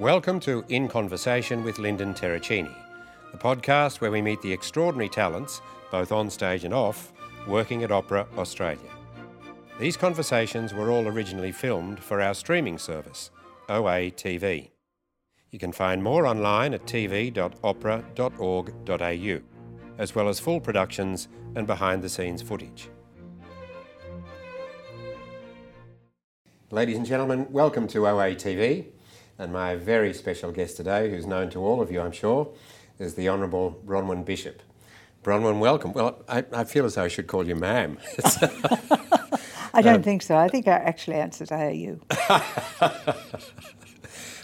Welcome to In Conversation with Lyndon Terracini, the podcast where we meet the extraordinary talents, both on stage and off, working at Opera Australia. These conversations were all originally filmed for our streaming service, OATV. You can find more online at tv.opera.org.au, as well as full productions and behind-the-scenes footage. Ladies and gentlemen, welcome to OATV, and my very special guest today, who's known to all of you, I'm sure, is the Honourable Bronwyn Bishop. Bronwyn, welcome. Well, I feel as though I should call you ma'am. I don't think so. I think I actually answered AAU.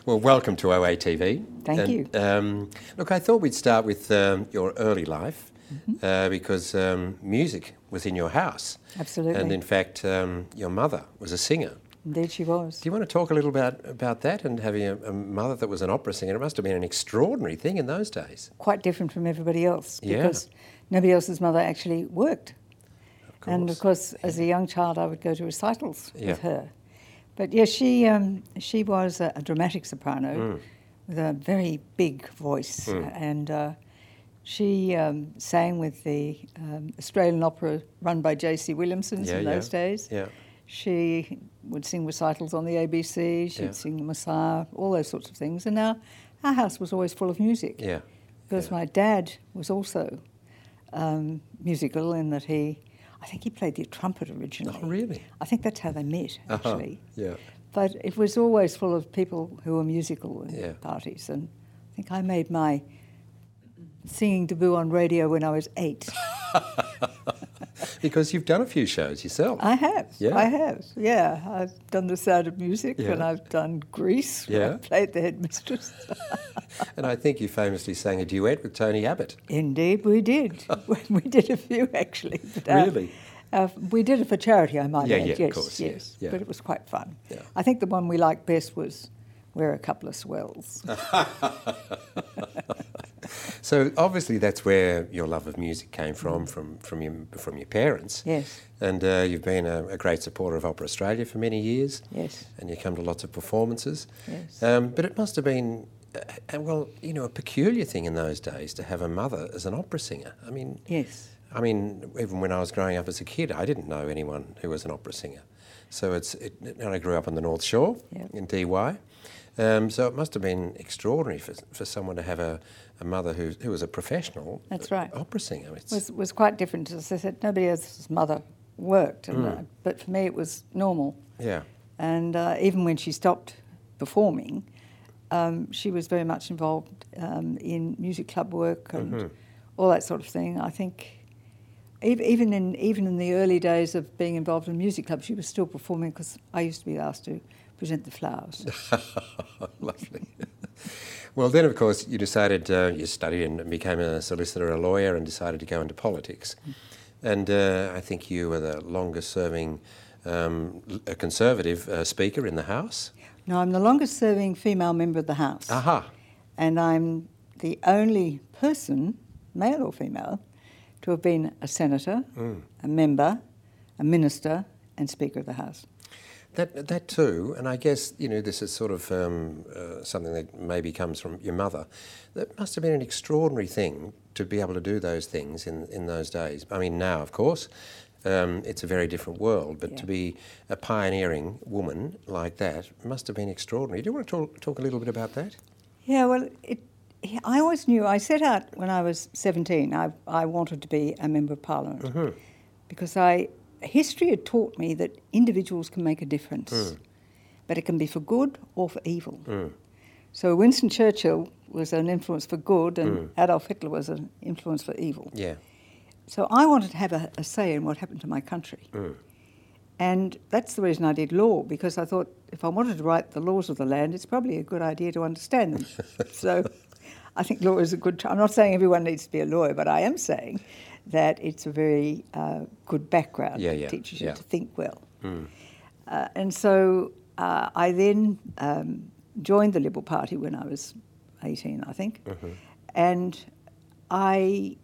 Well, welcome to OATV. Thank you. Look, I thought we'd start with your early life because music was in your house. Absolutely. And in fact, your mother was a singer. Indeed she was. Do you want to talk a little about that and having a mother that was an opera singer? It must have been an extraordinary thing in those days. Quite different from everybody else because nobody else's mother actually worked. And, of course, as a young child, I would go to recitals with her. But, yes, she was a dramatic soprano with a very big voice. And she sang with the Australian opera run by J.C. Williamson in those days. Yeah. She would sing recitals on the ABC. She'd sing the Messiah, all those sorts of things. And our house was always full of music. Yeah. Because my dad was also musical in that he... I think he played the trumpet originally. Oh, really? I think that's how they met, actually. Uh-huh. Yeah. But it was always full of people who were musical in parties. And I think I made my singing debut on radio when I was 8. Because you've done a few shows yourself. I have. Yeah. I have, yeah. I've done The Sound of Music and I've done Grease where I played the headmistress. And I think you famously sang a duet with Tony Abbott. Indeed, we did. We did a few, actually. But, really? We did it for charity, I might add. Yeah, of course. Yes. Yeah. But it was quite fun. Yeah. I think the one we liked best was We're a Couple of Swells. So obviously that's where your love of music came from your parents. Yes. And you've been a great supporter of Opera Australia for many years. Yes. And you come to lots of performances. Yes. But it must have been, a peculiar thing in those days to have a mother as an opera singer. I mean... Yes. I mean, even when I was growing up as a kid, I didn't know anyone who was an opera singer. So and I grew up on the North Shore in DY. So it must have been extraordinary for someone to have a mother who was a professional opera singer. It was quite different. As I said, nobody else's mother worked, but for me it was normal. Yeah. And even when she stopped performing, she was very much involved in music club work and all that sort of thing. I think even in the early days of being involved in music clubs, she was still performing because I used to be asked to present the flowers. Lovely. Well, then, of course, you decided, you studied and became a solicitor, a lawyer, and decided to go into politics. And I think you were the longest-serving Conservative Speaker in the House. No, I'm the longest-serving female member of the House. Aha. Uh-huh. And I'm the only person, male or female, to have been a senator, a member, a minister, and Speaker of the House. That too, and I guess, this is sort of something that maybe comes from your mother. That must have been an extraordinary thing to be able to do those things in those days. I mean, now, of course, it's a very different world, but to be a pioneering woman like that must have been extraordinary. Do you want to talk a little bit about that? Yeah, well, I always knew. I set out when I was 17. I wanted to be a Member of Parliament because history had taught me that individuals can make a difference, but it can be for good or for evil. So Winston Churchill was an influence for good and Adolf Hitler was an influence for evil. Yeah. So I wanted to have a say in what happened to my country. And that's the reason I did law, because I thought if I wanted to write the laws of the land, it's probably a good idea to understand them. So I think law is a good... I'm not saying everyone needs to be a lawyer, but I am saying that it's a very good background. Yeah, that teaches you to think well. And so I then joined the Liberal Party when I was 18, I think, and I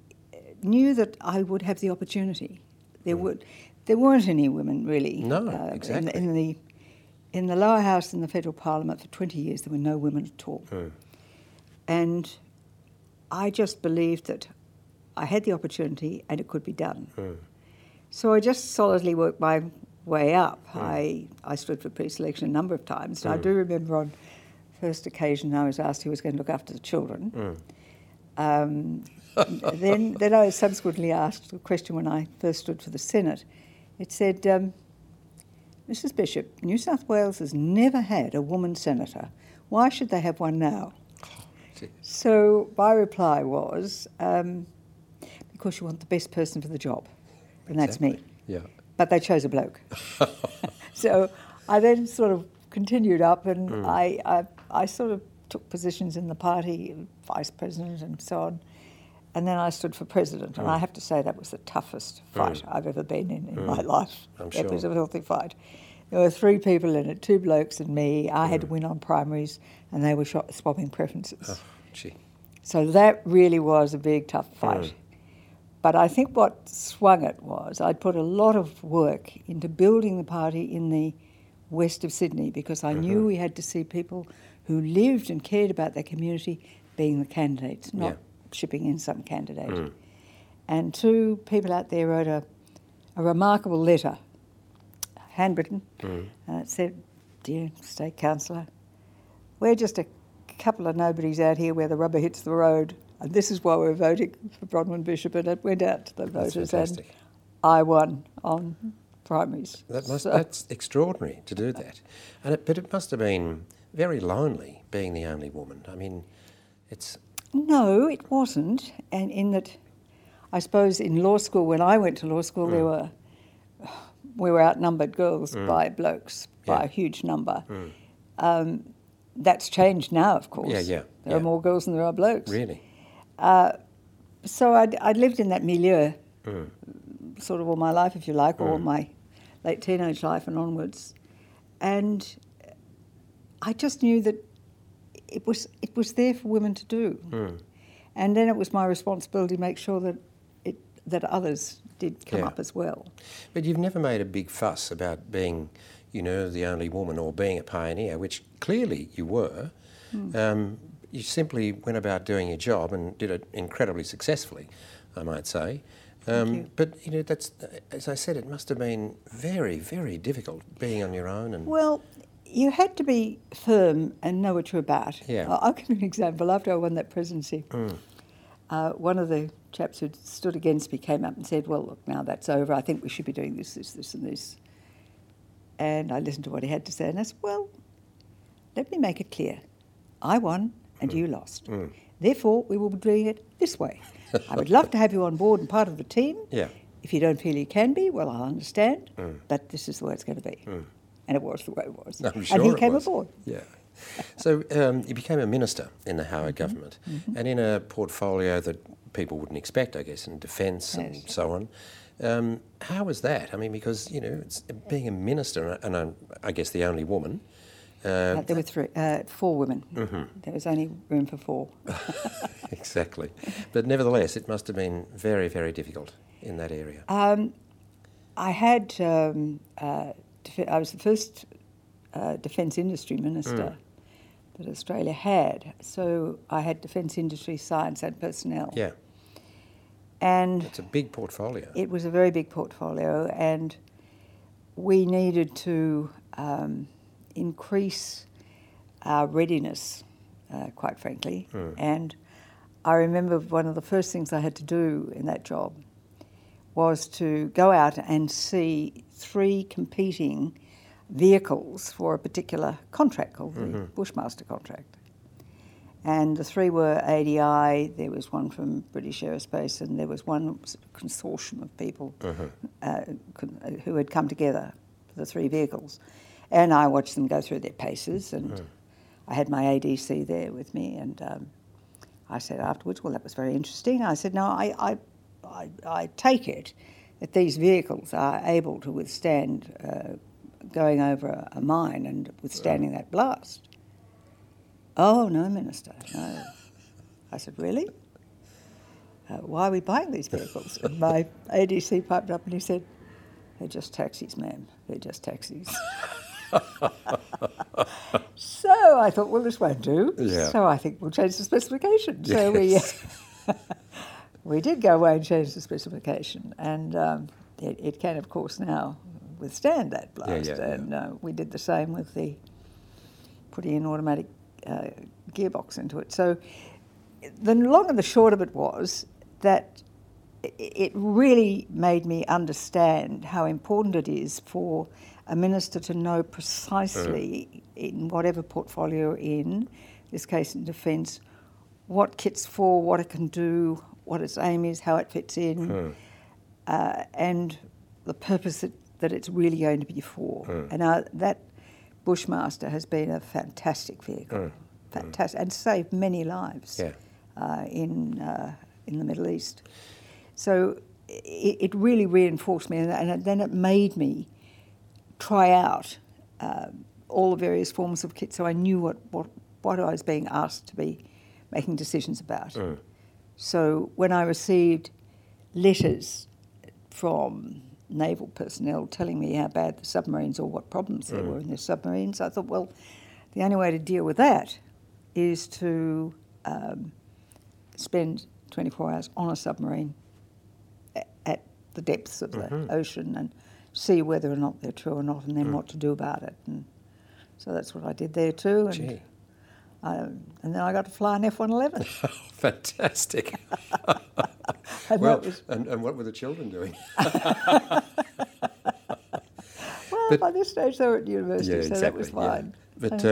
knew that I would have the opportunity. There weren't any women really. No, exactly. In the in the lower house in the federal parliament for 20 years, there were no women at all. Oh. And I just believed that I had the opportunity and it could be done. Oh. So I just solidly worked my way up. Oh. I stood for pre-selection a number of times. And I do remember on first occasion I was asked who was going to look after the children. Oh. Then I was subsequently asked a question when I first stood for the Senate. It said, Mrs. Bishop, New South Wales has never had a woman senator. Why should they have one now? So my reply was, because you want the best person for the job. And that's me. Yeah. But they chose a bloke. So I then sort of continued up and I sort of took positions in the party, vice president and so on. And then I stood for president. And I have to say that was the toughest fight I've ever been in my life. It was a healthy fight. There were three people in it, two blokes and me. I had to win on primaries and they were swapping preferences. Oh, gee. So that really was a big, tough fight. But I think what swung it was I'd put a lot of work into building the party in the west of Sydney because I knew we had to see people who lived and cared about their community being the candidates, not shipping in some candidate. And two people out there wrote a remarkable letter, handwritten, and it said, "Dear State Councillor, we're just a couple of nobodies out here where the rubber hits the road, and this is why we're voting for Bronwyn Bishop," and it went out to the voters, and I won on primaries. That's extraordinary to do that. But it must have been very lonely being the only woman. I mean, it's... No, it wasn't, and in that, I suppose in law school, when I went to law school, we were outnumbered girls by blokes, by a huge number. That's changed now, of course. There are more girls than there are blokes. Really? So I'd lived in that milieu sort of all my life, if you like, or all my late teenage life and onwards, and I just knew that it was there for women to do, and then it was my responsibility to make sure that that others did come up as well. But you've never made a big fuss about being, you know, the only woman or being a pioneer, which clearly you were. You simply went about doing your job and did it incredibly successfully, I might say. Thank you. But you know, that's, as I said, it must have been very, very difficult being on your own. And well, you had to be firm and know what you're about. Yeah. I'll give you an example. After I won that presidency, one of the chaps who stood against me came up and said, "Well, look, now that's over. I think we should be doing this, this, this and this." And I listened to what he had to say and I said, "Well, let me make it clear. I won and you lost. Therefore, we will be doing it this way. I would love to have you on board and part of the team. Yeah. If you don't feel you can be, well, I'll understand. But this is the way it's going to be." And it was the way it was. No, I'm sure and he came aboard. Yeah. So you became a minister in the Howard government and in a portfolio that people wouldn't expect, I guess, in defence and so on. How was that? I mean, because, you know, it's, being a minister and I guess the only woman. There were four women. There was only room for four. Exactly. But nevertheless, it must have been very, very difficult in that area. I was the first defence industry minister that Australia had. So I had defence industry, science and personnel. Yeah. And it's a big portfolio. It was a very big portfolio and we needed to increase our readiness, quite frankly. And I remember one of the first things I had to do in that job was to go out and see three competing vehicles for a particular contract called the Bushmaster contract. And the three were ADI, there was one from British Aerospace, and there was one consortium of people who had come together for the three vehicles. And I watched them go through their paces, and I had my ADC there with me, and I said afterwards, "Well, that was very interesting." I said, "No, I take it that these vehicles are able to withstand going over a mine and withstanding that blast." "Oh, no, Minister, no." I said, "Really? Why are we buying these vehicles?" And my ADC piped up and he said, "They're just taxis, ma'am. They're just taxis." So I thought, well, this won't do. Yeah. So I think we'll change the specification. Yes. So we did go away and change the specification. And it can, of course, now withstand that blast. Yeah, yeah, and we did the same with the putting an automatic gearbox into it. So the long and the short of it was that it really made me understand how important it is for a minister to know precisely in whatever portfolio in this case in defence, what kit's for, what it can do, what its aim is, how it fits in, and the purpose that it's really going to be for. And that Bushmaster has been a fantastic vehicle, and saved many lives in the Middle East. So it really reinforced me, and then it made me try out all the various forms of kit, so I knew what I was being asked to be making decisions about. So when I received letters from naval personnel telling me how bad the submarines or what problems there were in the submarines, I thought, well, the only way to deal with that is to spend 24 hours on a submarine at the depths of the ocean and see whether or not they're true or not, and then what to do about it. And so that's what I did there too. And then I got to fly an F-111. Fantastic. And what were the children doing? By this stage they were at university, that was fine. Yeah. But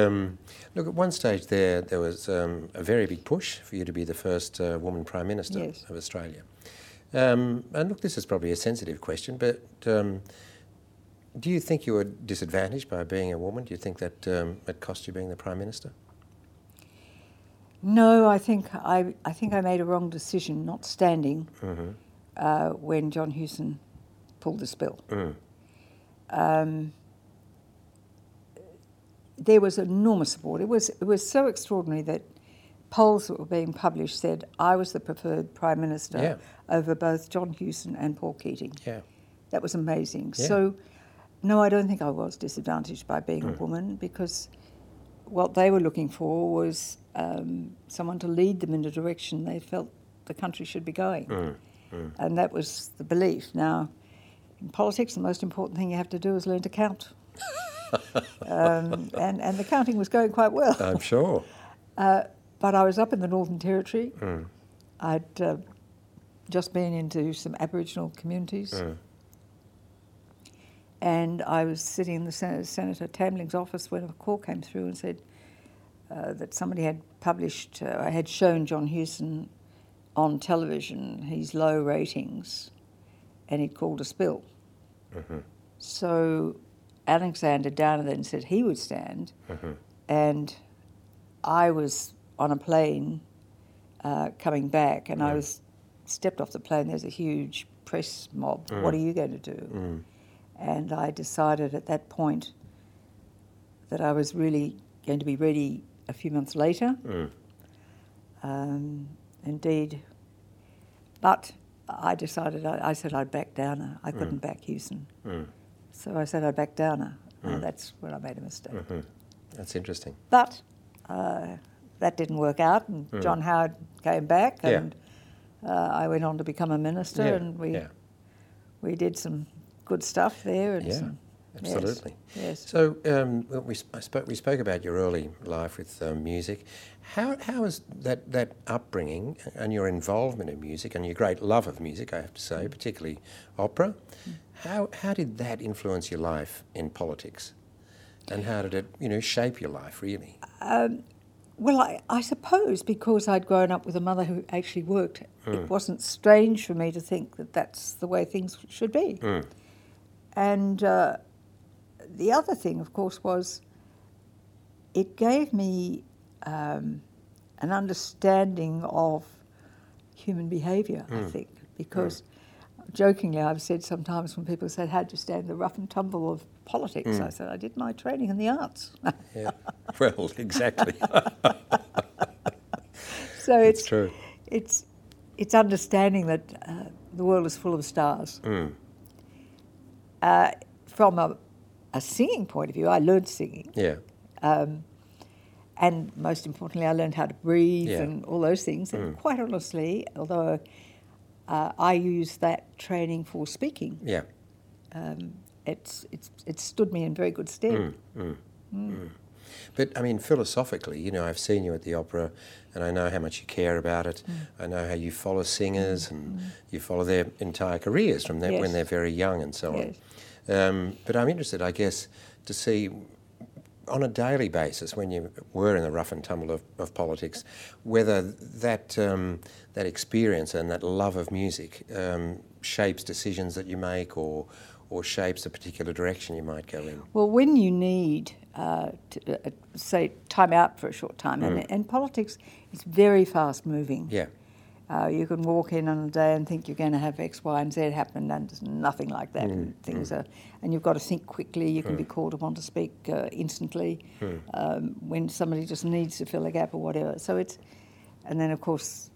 look, at one stage there was a very big push for you to be the first woman Prime Minister of Australia. And look, this is probably a sensitive question, but do you think you were disadvantaged by being a woman? Do you think that it cost you being the Prime Minister? No, I think I made a wrong decision not standing when John Hewson pulled this bill. There was enormous support. It was so extraordinary that polls that were being published said I was the preferred Prime Minister over both John Hewson and Paul Keating. Yeah. That was amazing. Yeah. So, no, I don't think I was disadvantaged by being a woman, because what they were looking for was someone to lead them in the direction they felt the country should be going. And that was the belief. Now, in politics, the most important thing you have to do is learn to count. And the counting was going quite well. I'm sure. But I was up in the Northern Territory. I'd just been into some Aboriginal communities. And I was sitting in the Senator Tambling's office when a call came through and said that somebody had published, had shown John Hewson on television his low ratings, and he'd called a spill. So Alexander Downer then said he would stand, and I was on a plane coming back, and I was stepped off the plane. There's a huge press mob. What are you going to do? And I decided at that point that I was really going to be ready a few months later. Indeed. But I decided, I said I'd back Downer. I couldn't back Hewson. So I said I'd back Downer. That's where I made a mistake. That's interesting. But that didn't work out, and John Howard came back, and I went on to become a minister, and we did some good stuff there. And absolutely. Yes. So we spoke about your early life with music. How is that upbringing and your involvement in music and your great love of music, I have to say, particularly opera, how did that influence your life in politics, and how did it shape your life really? Well, I suppose because I'd grown up with a mother who actually worked, it wasn't strange for me to think that that's the way things should be. And the other thing, of course, was it gave me an understanding of human behaviour, I think, because jokingly I've said sometimes when people said, how do you stand the rough and tumble of politics? I said, I did my training in the arts. Well, exactly. So it's true. It's understanding that the world is full of stars. From a a singing point of view, I learned singing. Yeah. And most importantly, I learned how to breathe and all those things. And quite honestly, although I use that training for speaking, it's stood me in very good stead. But, I mean, philosophically, you know, I've seen you at the opera and I know how much you care about it. I know how you follow singers and you follow their entire careers from that when they're very young and so on. But I'm interested, I guess, to see on a daily basis when you were in the rough and tumble of politics, whether that that experience and that love of music shapes decisions that you make or shapes a particular direction you might go in. Well, when you need... say time out for a short time, and politics is very fast moving. You can walk in on a day and think you're going to have X, Y, and Z happen, and there's nothing like that. And you've got to think quickly. You can be called upon to speak instantly when somebody just needs to fill a gap or whatever. So it's, and then of course,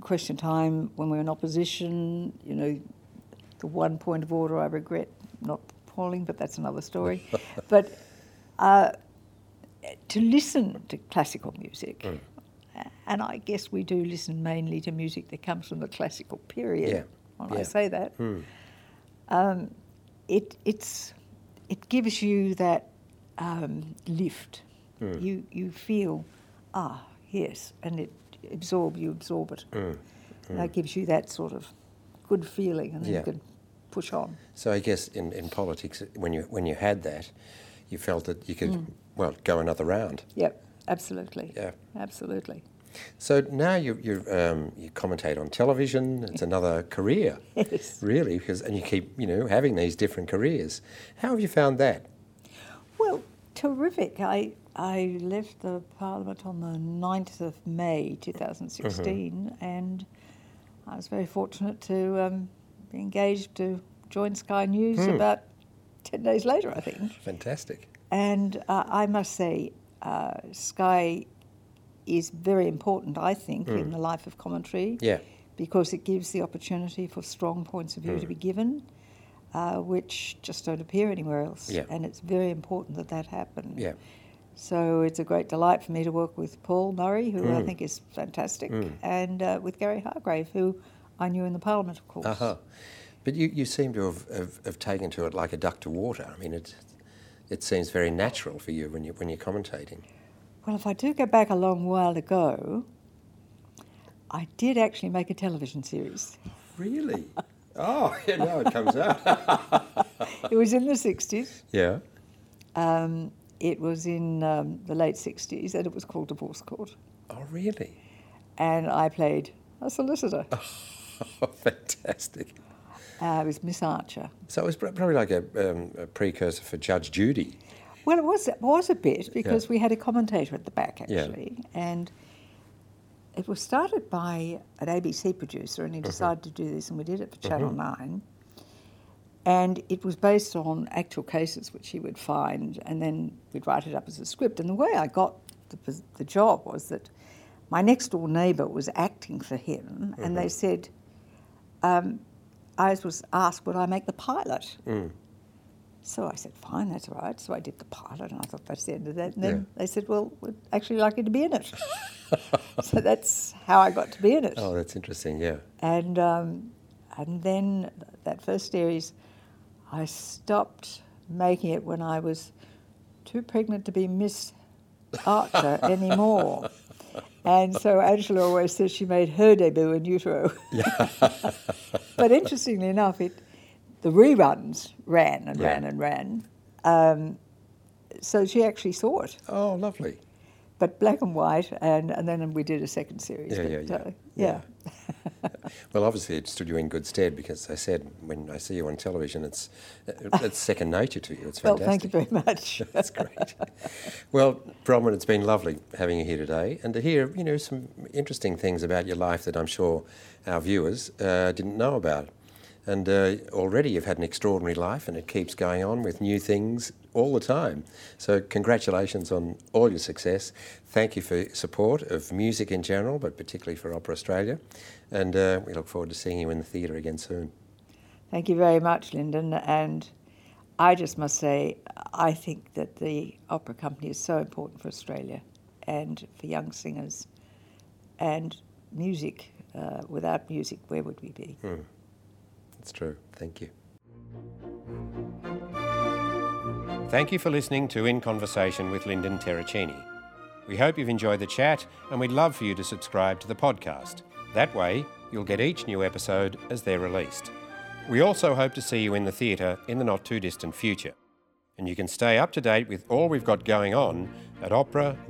question time when we're in opposition. You know, the one point of order I regret not calling, but that's another story. But to listen to classical music, and I guess we do listen mainly to music that comes from the classical period. I say that, it gives you that lift. You feel and it absorb it. And that gives you that sort of good feeling, and then you can push on. So I guess in politics, when you had that, you felt that you could, go another round. Yep, absolutely. Yeah, absolutely. So now you commentate on television. It's another career, really, because you keep having these different careers. How have you found that? Well, terrific. I left the Parliament on the 9th of May 2016, and I was very fortunate to be engaged to join Sky News about 10 days later, I think. Fantastic. And I must say, Sky is very important, I think, in the life of commentary. Yeah. Because it gives the opportunity for strong points of view to be given, which just don't appear anywhere else. Yeah. And it's very important that happen. Yeah. So it's a great delight for me to work with Paul Murray, who I think is fantastic, and with Gary Hargrave, who I knew in the Parliament, of course. But you seem to have taken to it like a duck to water. I mean, it seems very natural for you when you're commentating. Well, if I do go back a long while ago, I did actually make a television series. Really? It comes out. It was in the 60s. Yeah. It was in the late 60s, and it was called Divorce Court. Oh, really? And I played a solicitor. Oh, fantastic. It was Miss Archer. So it was probably like a precursor for Judge Judy. Well, it was a bit, because we had a commentator at the back, actually. Yeah. And it was started by an ABC producer, and he decided to do this, and we did it for Channel 9. And it was based on actual cases which he would find, and then we'd write it up as a script. And the way I got the job was that my next-door neighbour was acting for him, and they said... I was asked, would I make the pilot? So I said, fine, that's all right. So I did the pilot, and I thought that's the end of that. And then they said, well, we'd actually like you to be in it. So that's how I got to be in it. Oh, that's interesting, yeah. And then that first series, I stopped making it when I was too pregnant to be Miss Archer anymore. And so Angela always says she made her debut in utero. Yeah. But interestingly enough, the reruns ran and ran and ran. So she actually saw it. Oh, lovely. But black and white, and then we did a second series. Yeah. Well, obviously it stood you in good stead, because I said, when I see you on television, it's second nature to you. It's fantastic. Well, thank you very much. That's great. Well, Bronwyn, it's been lovely having you here today, and to hear, some interesting things about your life that I'm sure our viewers didn't know about. And already you've had an extraordinary life, and it keeps going on with new things all the time. So congratulations on all your success. Thank you for your support of music in general, but particularly for Opera Australia. And we look forward to seeing you in the theatre again soon. Thank you very much, Lyndon. And I just must say, I think that the opera company is so important for Australia and for young singers and music. Without music, where would we be? That's true. Thank you. Thank you for listening to In Conversation with Lyndon Terracini. We hope you've enjoyed the chat, and we'd love for you to subscribe to the podcast. That way, you'll get each new episode as they're released. We also hope to see you in the theatre in the not-too-distant future. And you can stay up to date with all we've got going on at opera.org.au.